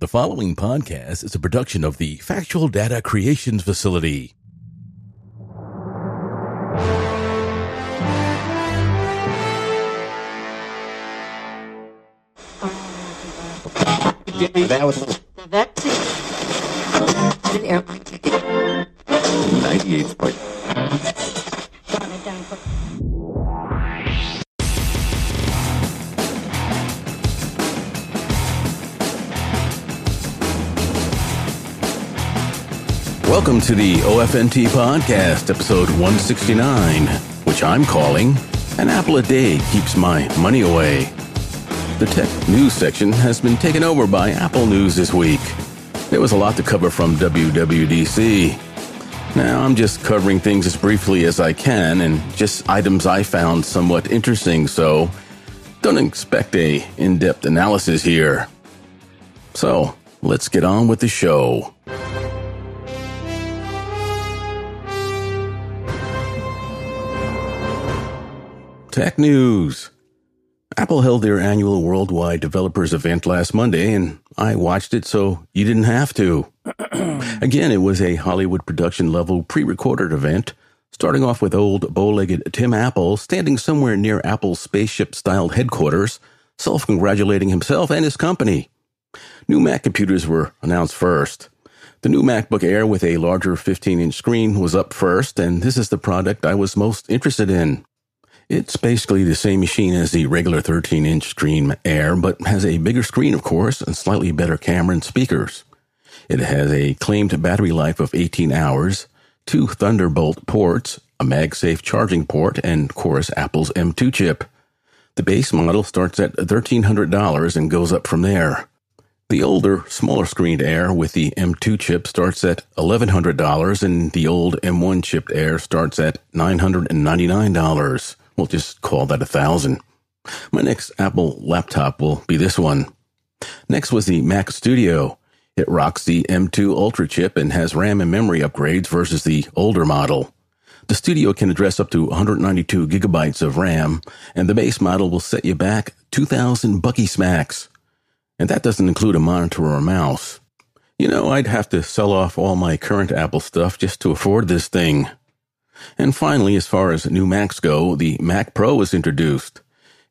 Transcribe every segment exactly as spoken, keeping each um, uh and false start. The following podcast is a production of the Factual Data Creations Facility. That was that's it. ninety-eight Welcome to the O F N T Podcast, episode one sixty-nine, which I'm calling An Apple a Day Keeps My Money Away. The tech news section has been taken over by Apple News this week. There was a lot to cover from W W D C. Now, I'm just covering things as briefly as I can and just items I found somewhat interesting, so don't expect a in-depth analysis here. So, let's get on with the show. Tech news. Apple held their annual Worldwide Developers event last Monday, and I watched it so you didn't have to. Again, it was a Hollywood production-level pre-recorded event, starting off with old bow-legged Tim Apple standing somewhere near Apple's spaceship-styled headquarters, self-congratulating himself and his company. New Mac computers were announced first. The new MacBook Air with a larger fifteen-inch screen was up first, and this is the product I was most interested in. It's basically the same machine as the regular thirteen-inch screen Air, but has a bigger screen, of course, and slightly better camera and speakers. It has a claimed battery life of eighteen hours, two Thunderbolt ports, a MagSafe charging port, and, of course, Apple's M two chip. The base model starts at one thousand three hundred dollars and goes up from there. The older, smaller screened Air with the M two chip starts at one thousand one hundred dollars, and the old M one chipped Air starts at nine hundred ninety-nine dollars. We'll just call that a thousand. My next Apple laptop will be this one. Next was the Mac Studio. It rocks the M two Ultra chip and has RAM and memory upgrades versus the older model. The Studio can address up to one hundred ninety-two gigabytes of RAM, and the base model will set you back two thousand bucky smacks. And that doesn't include a monitor or a mouse. You know, I'd have to sell off all my current Apple stuff just to afford this thing. And finally, as far as new Macs go, the Mac Pro was introduced.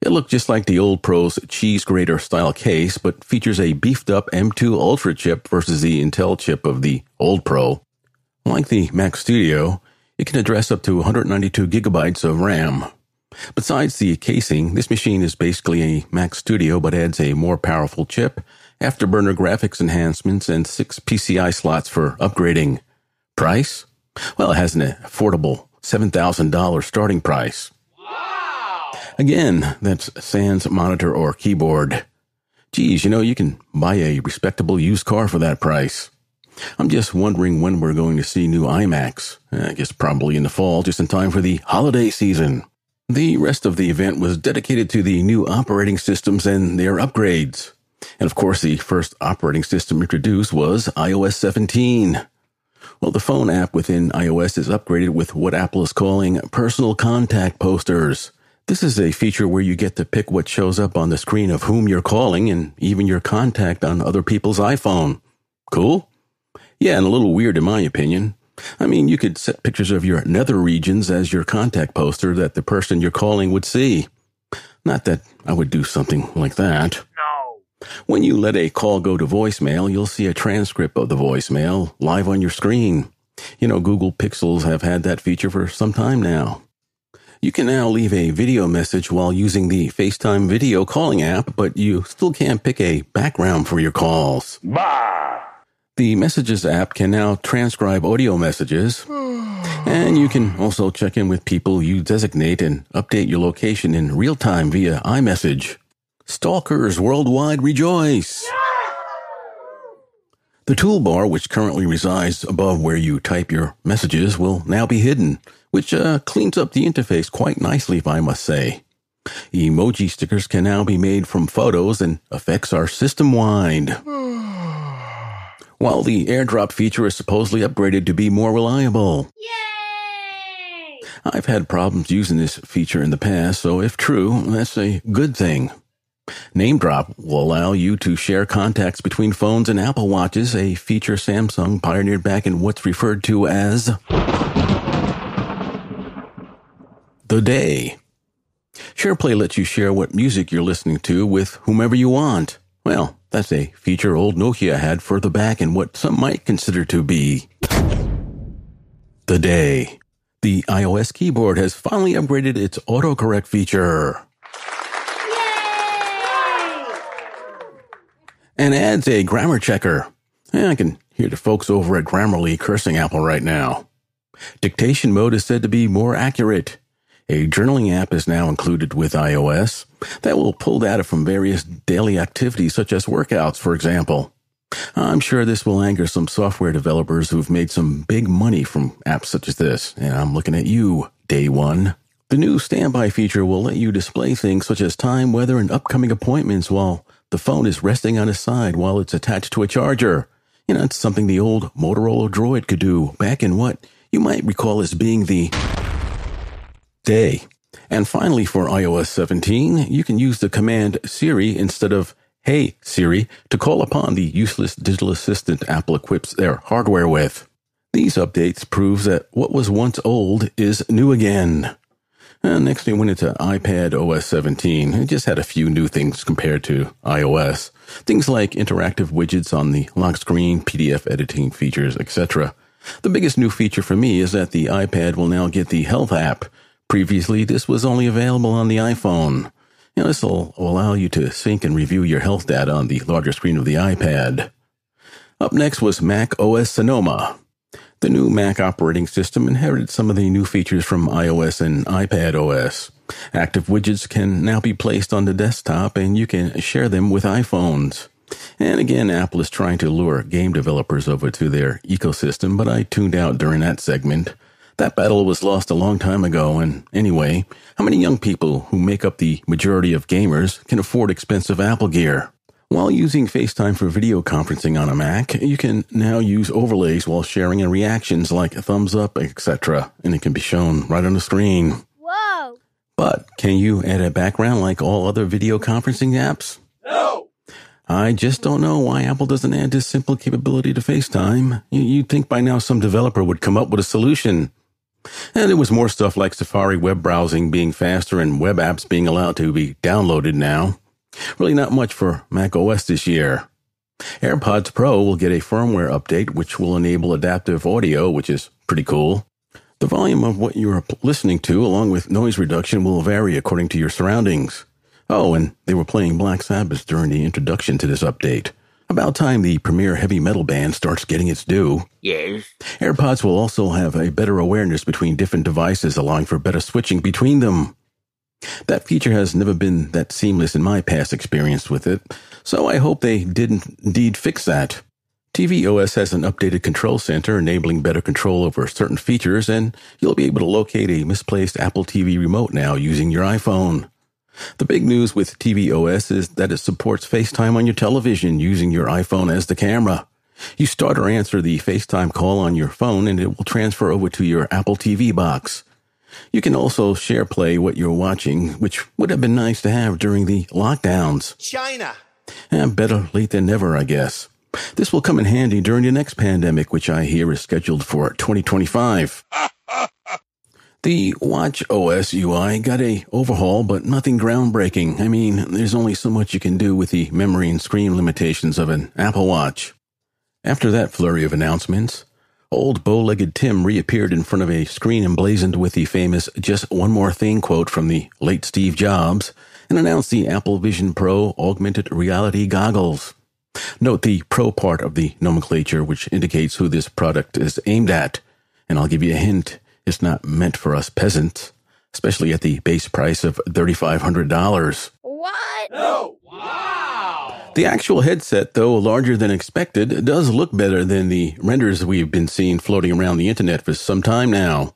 It looked just like the old Pro's cheese grater-style case, but features a beefed-up M two Ultra chip versus the Intel chip of the old Pro. Like the Mac Studio, it can address up to one hundred ninety-two gigabytes of RAM. Besides the casing, this machine is basically a Mac Studio but adds a more powerful chip, afterburner graphics enhancements, and six P C I slots for upgrading. Price? Well, it has an affordable seven thousand dollars starting price. Wow! Again, that's sans monitor or keyboard. Geez, you know, you can buy a respectable used car for that price. I'm just wondering when we're going to see new iMacs. I guess probably in the fall, just in time for the holiday season. The rest of the event was dedicated to the new operating systems and their upgrades. And of course, the first operating system introduced was i O S seventeen. Well, the phone app within iOS is upgraded with what Apple is calling personal contact posters. This is a feature where you get to pick what shows up on the screen of whom you're calling and even your contact on other people's iPhone. Cool? Yeah, and a little weird in my opinion. I mean, you could set pictures of your nether regions as your contact poster that the person you're calling would see. Not that I would do something like that. When you let a call go to voicemail, you'll see a transcript of the voicemail live on your screen. You know, Google Pixels have had that feature for some time now. You can now leave a video message while using the FaceTime video calling app, but you still can't pick a background for your calls. Bah! The Messages app can now transcribe audio messages, and you can also check in with people you designate and update your location in real time via iMessage. Stalkers worldwide rejoice! The toolbar, which currently resides above where you type your messages, will now be hidden, which uh, cleans up the interface quite nicely, if I must say. Emoji stickers can now be made from photos, and effects are system-wide. While the AirDrop feature is supposedly upgraded to be more reliable. Yay! I've had problems using this feature in the past, so if true, that's a good thing. NameDrop will allow you to share contacts between phones and Apple Watches, a feature Samsung pioneered back in what's referred to as the Day. SharePlay lets you share what music you're listening to with whomever you want. Well, that's a feature old Nokia had further back in what some might consider to be the Day. The iOS keyboard has finally upgraded its autocorrect feature. And adds a grammar checker. I can hear the folks over at Grammarly cursing Apple right now. Dictation mode is said to be more accurate. A journaling app is now included with iOS that will pull data from various daily activities, such as workouts, for example. I'm sure this will anger some software developers who've made some big money from apps such as this. And I'm looking at you, Day One. The new standby feature will let you display things such as time, weather, and upcoming appointments while the phone is resting on its side while it's attached to a charger. You know, it's something the old Motorola Droid could do back in what you might recall as being the Day. And finally, for iOS seventeen, you can use the command Siri instead of Hey Siri to call upon the useless digital assistant Apple equips their hardware with. These updates prove that what was once old is new again. And next we went into iPad O S seventeen. It just had a few new things compared to iOS. Things like interactive widgets on the lock screen, P D F editing features, et cetera. The biggest new feature for me is that the iPad will now get the Health app. Previously, this was only available on the iPhone. You know, this will allow you to sync and review your health data on the larger screen of the iPad. Up next was macOS Sonoma. The new Mac operating system inherited some of the new features from iOS and iPadOS. Active widgets can now be placed on the desktop, and you can share them with iPhones. And again, Apple is trying to lure game developers over to their ecosystem, but I tuned out during that segment. That battle was lost a long time ago, and anyway, how many young people who make up the majority of gamers can afford expensive Apple gear? While using FaceTime for video conferencing on a Mac, you can now use overlays while sharing and reactions like thumbs up, et cetera, and it can be shown right on the screen. Whoa! But can you add a background like all other video conferencing apps? No! I just don't know why Apple doesn't add this simple capability to FaceTime. You'd think by now some developer would come up with a solution. And there was more stuff like Safari web browsing being faster and web apps being allowed to be downloaded now. Really not much for macOS this year. AirPods Pro will get a firmware update which will enable adaptive audio, which is pretty cool. The volume of what you're listening to along with noise reduction will vary according to your surroundings. Oh, and they were playing Black Sabbath during the introduction to this update. About time the premier heavy metal band starts getting its due. Yes. AirPods will also have a better awareness between different devices, allowing for better switching between them. That feature has never been that seamless in my past experience with it, so I hope they did indeed fix that. tvOS has an updated control center enabling better control over certain features, and you'll be able to locate a misplaced Apple T V remote now using your iPhone. The big news with tvOS is that it supports FaceTime on your television using your iPhone as the camera. You start or answer the FaceTime call on your phone, and it will transfer over to your Apple T V box. You can also share play what you're watching, which would have been nice to have during the lockdowns. China! And better late than never, I guess. This will come in handy during the next pandemic, which I hear is scheduled for twenty twenty-five. The watchOS U I got a overhaul, but nothing groundbreaking. I mean, there's only so much you can do with the memory and screen limitations of an Apple Watch. After that flurry of announcements, old bow-legged Tim reappeared in front of a screen emblazoned with the famous "just one more thing" quote from the late Steve Jobs and announced the Apple Vision Pro augmented reality goggles. Note the Pro part of the nomenclature, which indicates who this product is aimed at. And I'll give you a hint, it's not meant for us peasants, especially at the base price of three thousand five hundred dollars. What? No! Wow! The actual headset, though larger than expected, does look better than the renders we've been seeing floating around the internet for some time now.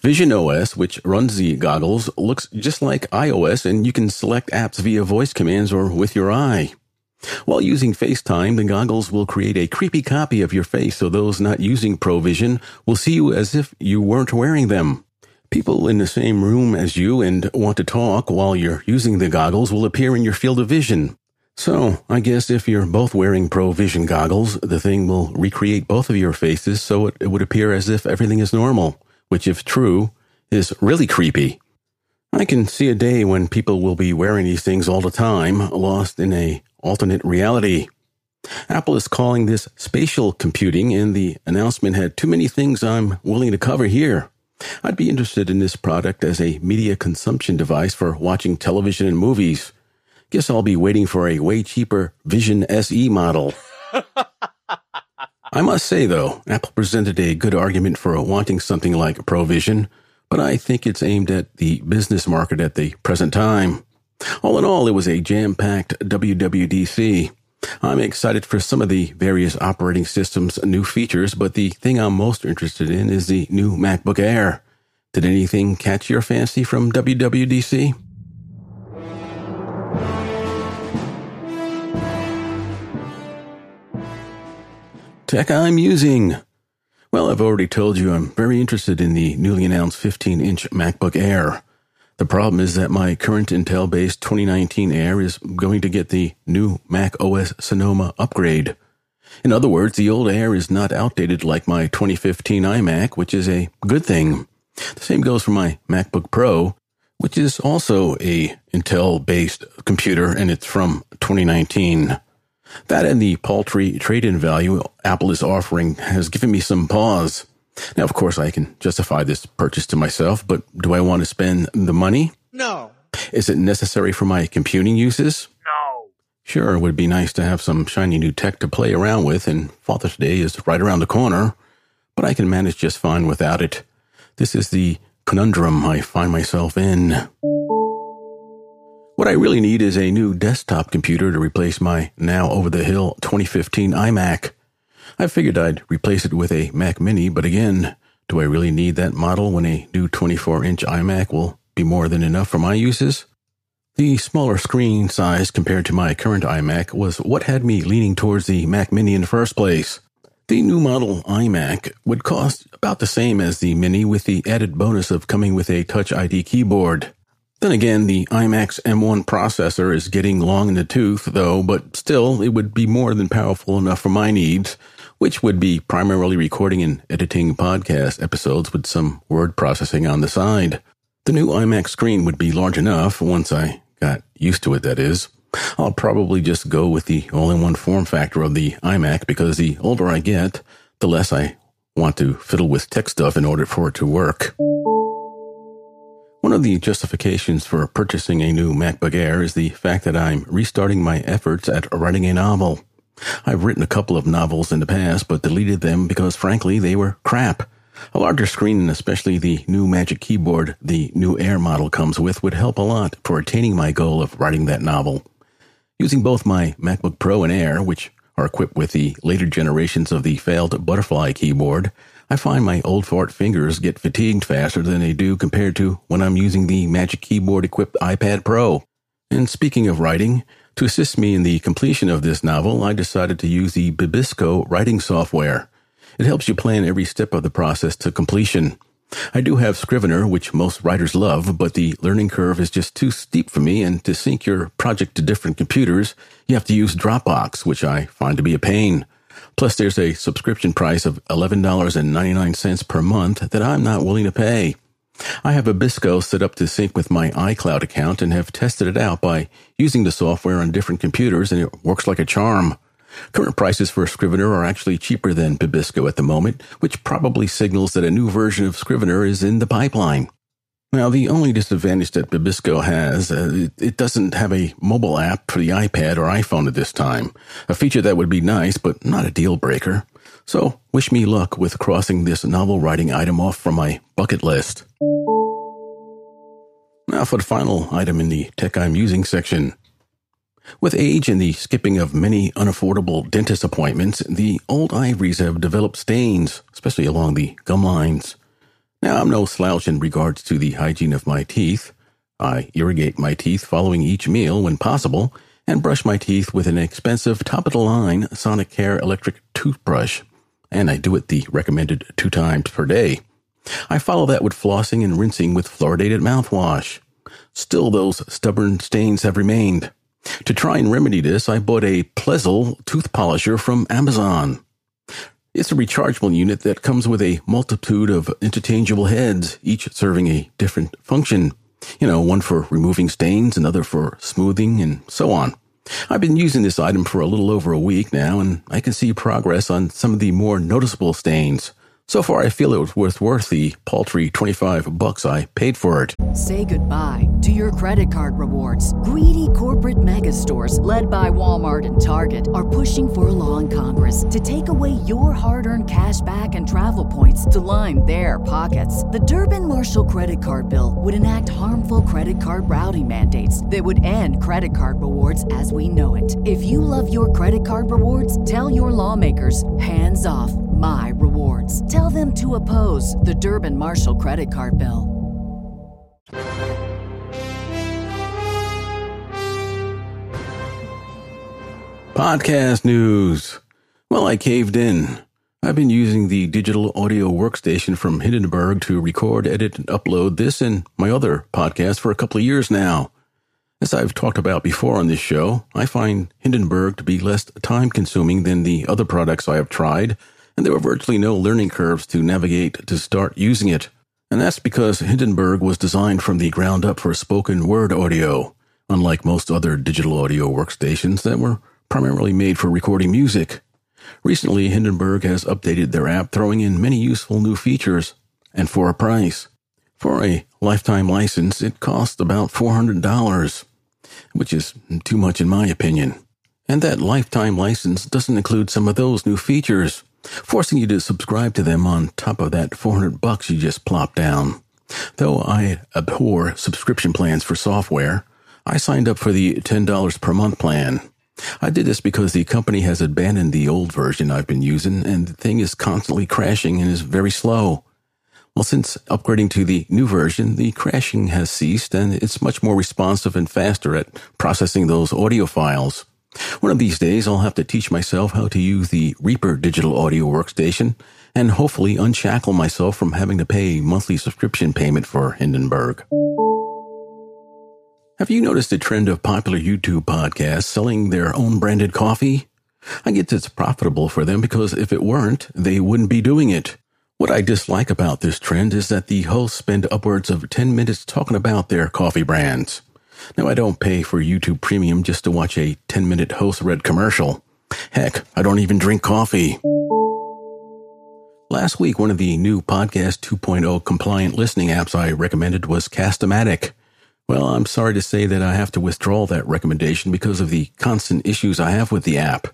Vision O S, which runs the goggles, looks just like iOS, and you can select apps via voice commands or with your eye. While using FaceTime, the goggles will create a creepy copy of your face, so those not using Pro Vision will see you as if you weren't wearing them. People in the same room as you and want to talk while you're using the goggles will appear in your field of vision. So, I guess if you're both wearing Pro Vision goggles, the thing will recreate both of your faces so it would appear as if everything is normal, which, if true, is really creepy. I can see a day when people will be wearing these things all the time, lost in a alternate reality. Apple is calling this spatial computing, and the announcement had too many things I'm willing to cover here. I'd be interested in this product as a media consumption device for watching television and movies. Guess I'll be waiting for a way cheaper Vision S E model. I must say, though, Apple presented a good argument for wanting something like Pro Vision, but I think it's aimed at the business market at the present time. All in all, it was a jam-packed W W D C. I'm excited for some of the various operating systems' new features, but the thing I'm most interested in is the new MacBook Air. Did anything catch your fancy from W W D C? Tech I'm using. Well, I've already told you I'm very interested in the newly announced fifteen inch MacBook Air. The problem is that my current Intel-based twenty nineteen Air is going to get the new macOS Sonoma upgrade. In other words, the old Air is not outdated like my twenty fifteen iMac, which is a good thing. The same goes for my MacBook Pro, which is also a Intel-based computer, and it's from twenty nineteen. That and the paltry trade-in value Apple is offering has given me some pause. Now, of course, I can justify this purchase to myself, but do I want to spend the money? No. Is it necessary for my computing uses? No. Sure, it would be nice to have some shiny new tech to play around with, and Father's Day is right around the corner, but I can manage just fine without it. This is the conundrum I find myself in. What I really need is a new desktop computer to replace my now-over-the-hill twenty fifteen iMac. I figured I'd replace it with a Mac mini, but again, do I really need that model when a new twenty-four inch iMac will be more than enough for my uses? The smaller screen size compared to my current iMac was what had me leaning towards the Mac mini in the first place. The new model iMac would cost about the same as the mini, with the added bonus of coming with a Touch I D keyboard. Then again, the iMac's M one processor is getting long in the tooth, though, but still, it would be more than powerful enough for my needs, which would be primarily recording and editing podcast episodes with some word processing on the side. The new iMac screen would be large enough, once I got used to it, that is. I'll probably just go with the all-in-one form factor of the iMac, because the older I get, the less I want to fiddle with tech stuff in order for it to work. One of the justifications for purchasing a new MacBook Air is the fact that I'm restarting my efforts at writing a novel. I've written a couple of novels in the past, but deleted them because, frankly, they were crap. A larger screen, and especially the new Magic Keyboard the new Air model comes with, would help a lot for attaining my goal of writing that novel. Using both my MacBook Pro and Air, which are equipped with the later generations of the failed Butterfly keyboard, I find my old fart fingers get fatigued faster than they do compared to when I'm using the Magic Keyboard-equipped iPad Pro. And speaking of writing, to assist me in the completion of this novel, I decided to use the Bibisco writing software. It helps you plan every step of the process to completion. I do have Scrivener, which most writers love, but the learning curve is just too steep for me, and to sync your project to different computers, you have to use Dropbox, which I find to be a pain. Plus, there's a subscription price of eleven dollars and ninety-nine cents per month that I'm not willing to pay. I have Bibisco set up to sync with my iCloud account and have tested it out by using the software on different computers, and it works like a charm. Current prices for Scrivener are actually cheaper than Bibisco at the moment, which probably signals that a new version of Scrivener is in the pipeline. Now, the only disadvantage that Bibisco has, uh, it, it doesn't have a mobile app for the iPad or iPhone at this time, a feature that would be nice, but not a deal-breaker. So, wish me luck with crossing this novel-writing item off from my bucket list. Now for the final item in the Tech I'm Using section. With age and the skipping of many unaffordable dentist appointments, the old ivories have developed stains, especially along the gum lines. Now, I'm no slouch in regards to the hygiene of my teeth. I irrigate my teeth following each meal when possible and brush my teeth with an expensive top-of-the-line Sonicare electric toothbrush, and I do it the recommended two times per day. I follow that with flossing and rinsing with fluoridated mouthwash. Still, those stubborn stains have remained. To try and remedy this, I bought a Plezzle tooth polisher from Amazon. It's a rechargeable unit that comes with a multitude of interchangeable heads, each serving a different function. You know, one for removing stains, another for smoothing, and so on. I've been using this item for a little over a week now, and I can see progress on some of the more noticeable stains. So far, I feel it was worth the paltry twenty-five bucks I paid for it. Say goodbye to your credit card rewards. Greedy corporate mega stores, led by Walmart and Target, are pushing for a law in Congress to take away your hard-earned cash back and travel points to line their pockets. The Durbin-Marshall credit card bill would enact harmful credit card routing mandates that would end credit card rewards as we know it. If you love your credit card rewards, tell your lawmakers, hands off my rewards. Tell them to oppose the Durbin-Marshall credit card bill. Podcast news. Well, I caved in. I've been using the digital audio workstation from Hindenburg to record, edit, and upload this and my other podcast for a couple of years now. As I've talked about before on this show, I find Hindenburg to be less time-consuming than the other products I have tried, and there were virtually no learning curves to navigate to start using it. And that's because Hindenburg was designed from the ground up for spoken word audio, unlike most other digital audio workstations that were primarily made for recording music. Recently, Hindenburg has updated their app, throwing in many useful new features, and for a price. For a lifetime license, it costs about four hundred dollars, which is too much in my opinion. And that lifetime license doesn't include some of those new features, forcing you to subscribe to them on top of that four hundred bucks you just plopped down. Though I abhor subscription plans for software, I signed up for the ten dollars per month plan. I did this because the company has abandoned the old version I've been using, and the thing is constantly crashing and is very slow. Well, since upgrading to the new version, the crashing has ceased, and it's much more responsive and faster at processing those audio files. One of these days, I'll have to teach myself how to use the Reaper digital audio workstation and hopefully unshackle myself from having to pay a monthly subscription payment for Hindenburg. Have you noticed the trend of popular YouTube podcasts selling their own branded coffee? I guess it's profitable for them because if it weren't, they wouldn't be doing it. What I dislike about this trend is that the hosts spend upwards of ten minutes talking about their coffee brands. Now, I don't pay for YouTube Premium just to watch a ten-minute host-read commercial. Heck, I don't even drink coffee. Last week, one of the new Podcast two point oh compliant listening apps I recommended was Castamatic. Well, I'm sorry to say that I have to withdraw that recommendation because of the constant issues I have with the app.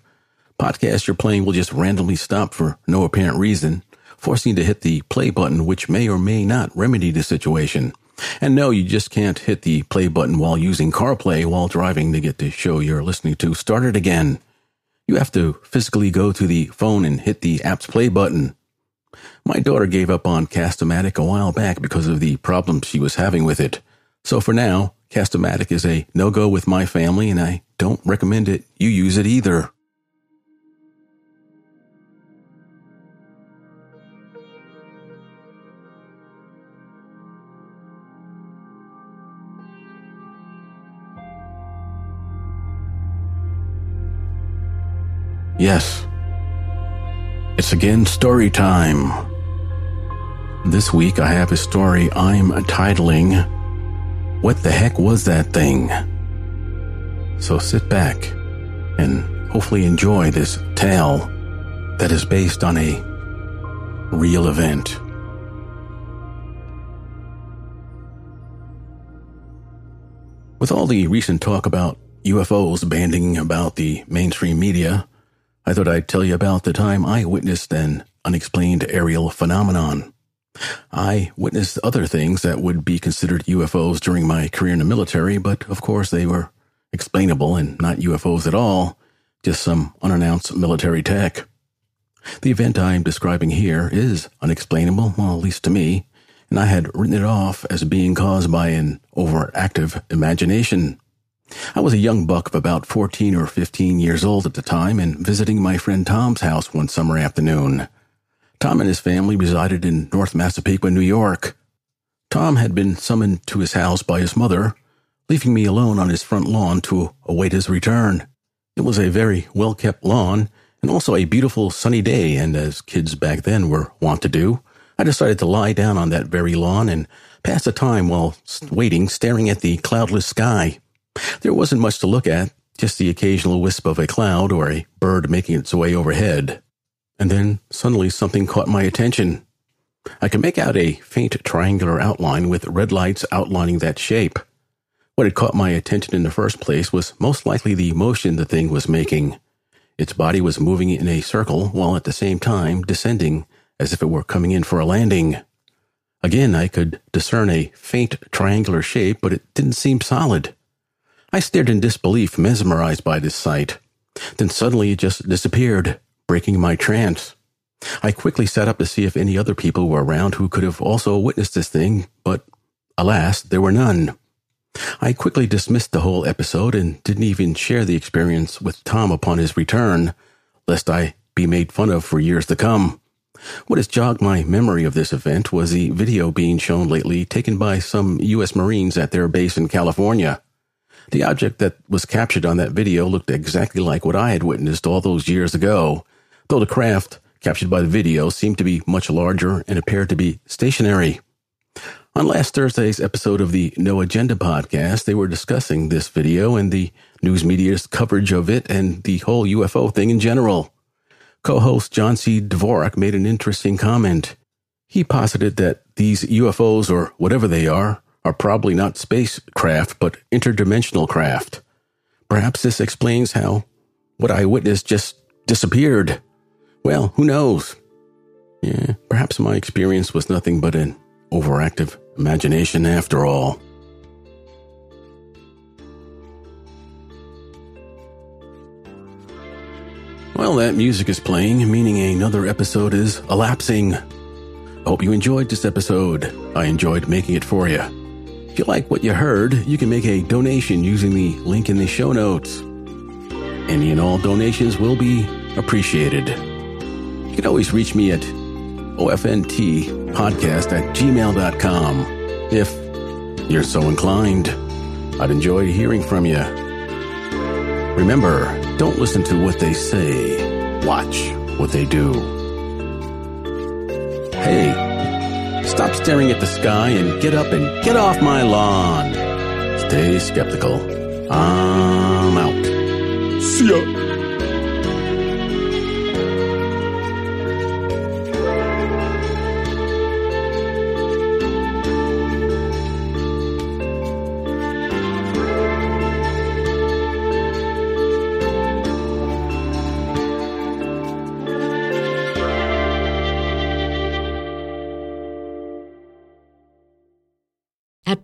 Podcasts you're playing will just randomly stop for no apparent reason, forcing you to hit the play button, which may or may not remedy the situation. And no, you just can't hit the play button while using CarPlay while driving to get the show you're listening to started again. You have to physically go to the phone and hit the app's play button. My daughter gave up on Castamatic a while back because of the problems she was having with it. So for now, Castamatic is a no-go with my family, and I don't recommend it. You use it either. Yes, it's again story time. This week I have a story I'm titling, What the Heck Was That Thing? So sit back and hopefully enjoy this tale that is based on a real event. With all the recent talk about U F Os banding about the mainstream media, I thought I'd tell you about the time I witnessed an unexplained aerial phenomenon. I witnessed other things that would be considered U F Os during my career in the military, but of course they were explainable and not U F Os at all, just some unannounced military tech. The event I am describing here is unexplainable, well, at least to me, and I had written it off as being caused by an overactive imagination. I was a young buck of about fourteen or fifteen years old at the time and visiting my friend Tom's house one summer afternoon. Tom and his family resided in North Massapequa, New York. Tom had been summoned to his house by his mother, leaving me alone on his front lawn to await his return. It was a very well-kept lawn and also a beautiful sunny day, and as kids back then were wont to do, I decided to lie down on that very lawn and pass the time while waiting, staring at the cloudless sky. There wasn't much to look at, just the occasional wisp of a cloud or a bird making its way overhead. And then suddenly something caught my attention. I could make out a faint triangular outline with red lights outlining that shape. What had caught my attention in the first place was most likely the motion the thing was making. Its body was moving in a circle while at the same time descending as if it were coming in for a landing. Again, I could discern a faint triangular shape, but it didn't seem solid. I stared in disbelief, mesmerized by this sight. Then suddenly it just disappeared, breaking my trance. I quickly sat up to see if any other people were around who could have also witnessed this thing, but alas, there were none. I quickly dismissed the whole episode and didn't even share the experience with Tom upon his return, lest I be made fun of for years to come. What has jogged my memory of this event was the video being shown lately taken by some U S Marines at their base in California. The object that was captured on that video looked exactly like what I had witnessed all those years ago, though the craft captured by the video seemed to be much larger and appeared to be stationary. On last Thursday's episode of the No Agenda podcast, they were discussing this video and the news media's coverage of it and the whole U F O thing in general. Co-host John C. Dvorak made an interesting comment. He posited that these U F Os, or whatever they are, are probably not spacecraft, but interdimensional craft. Perhaps this explains how what I witnessed just disappeared. Well, who knows? Yeah, perhaps my experience was nothing but an overactive imagination after all. Well, that music is playing, meaning another episode is elapsing. I hope you enjoyed this episode. I enjoyed making it for you. If you like what you heard, you can make a donation using the link in the show notes. Any and all donations will be appreciated. You can always reach me at ofntpodcast at gmail dot com if you're so inclined. I'd enjoy hearing from you. Remember, don't listen to what they say. Watch what they do. Hey, stop staring at the sky and get up and get off my lawn. Stay skeptical. I'm out. See ya. At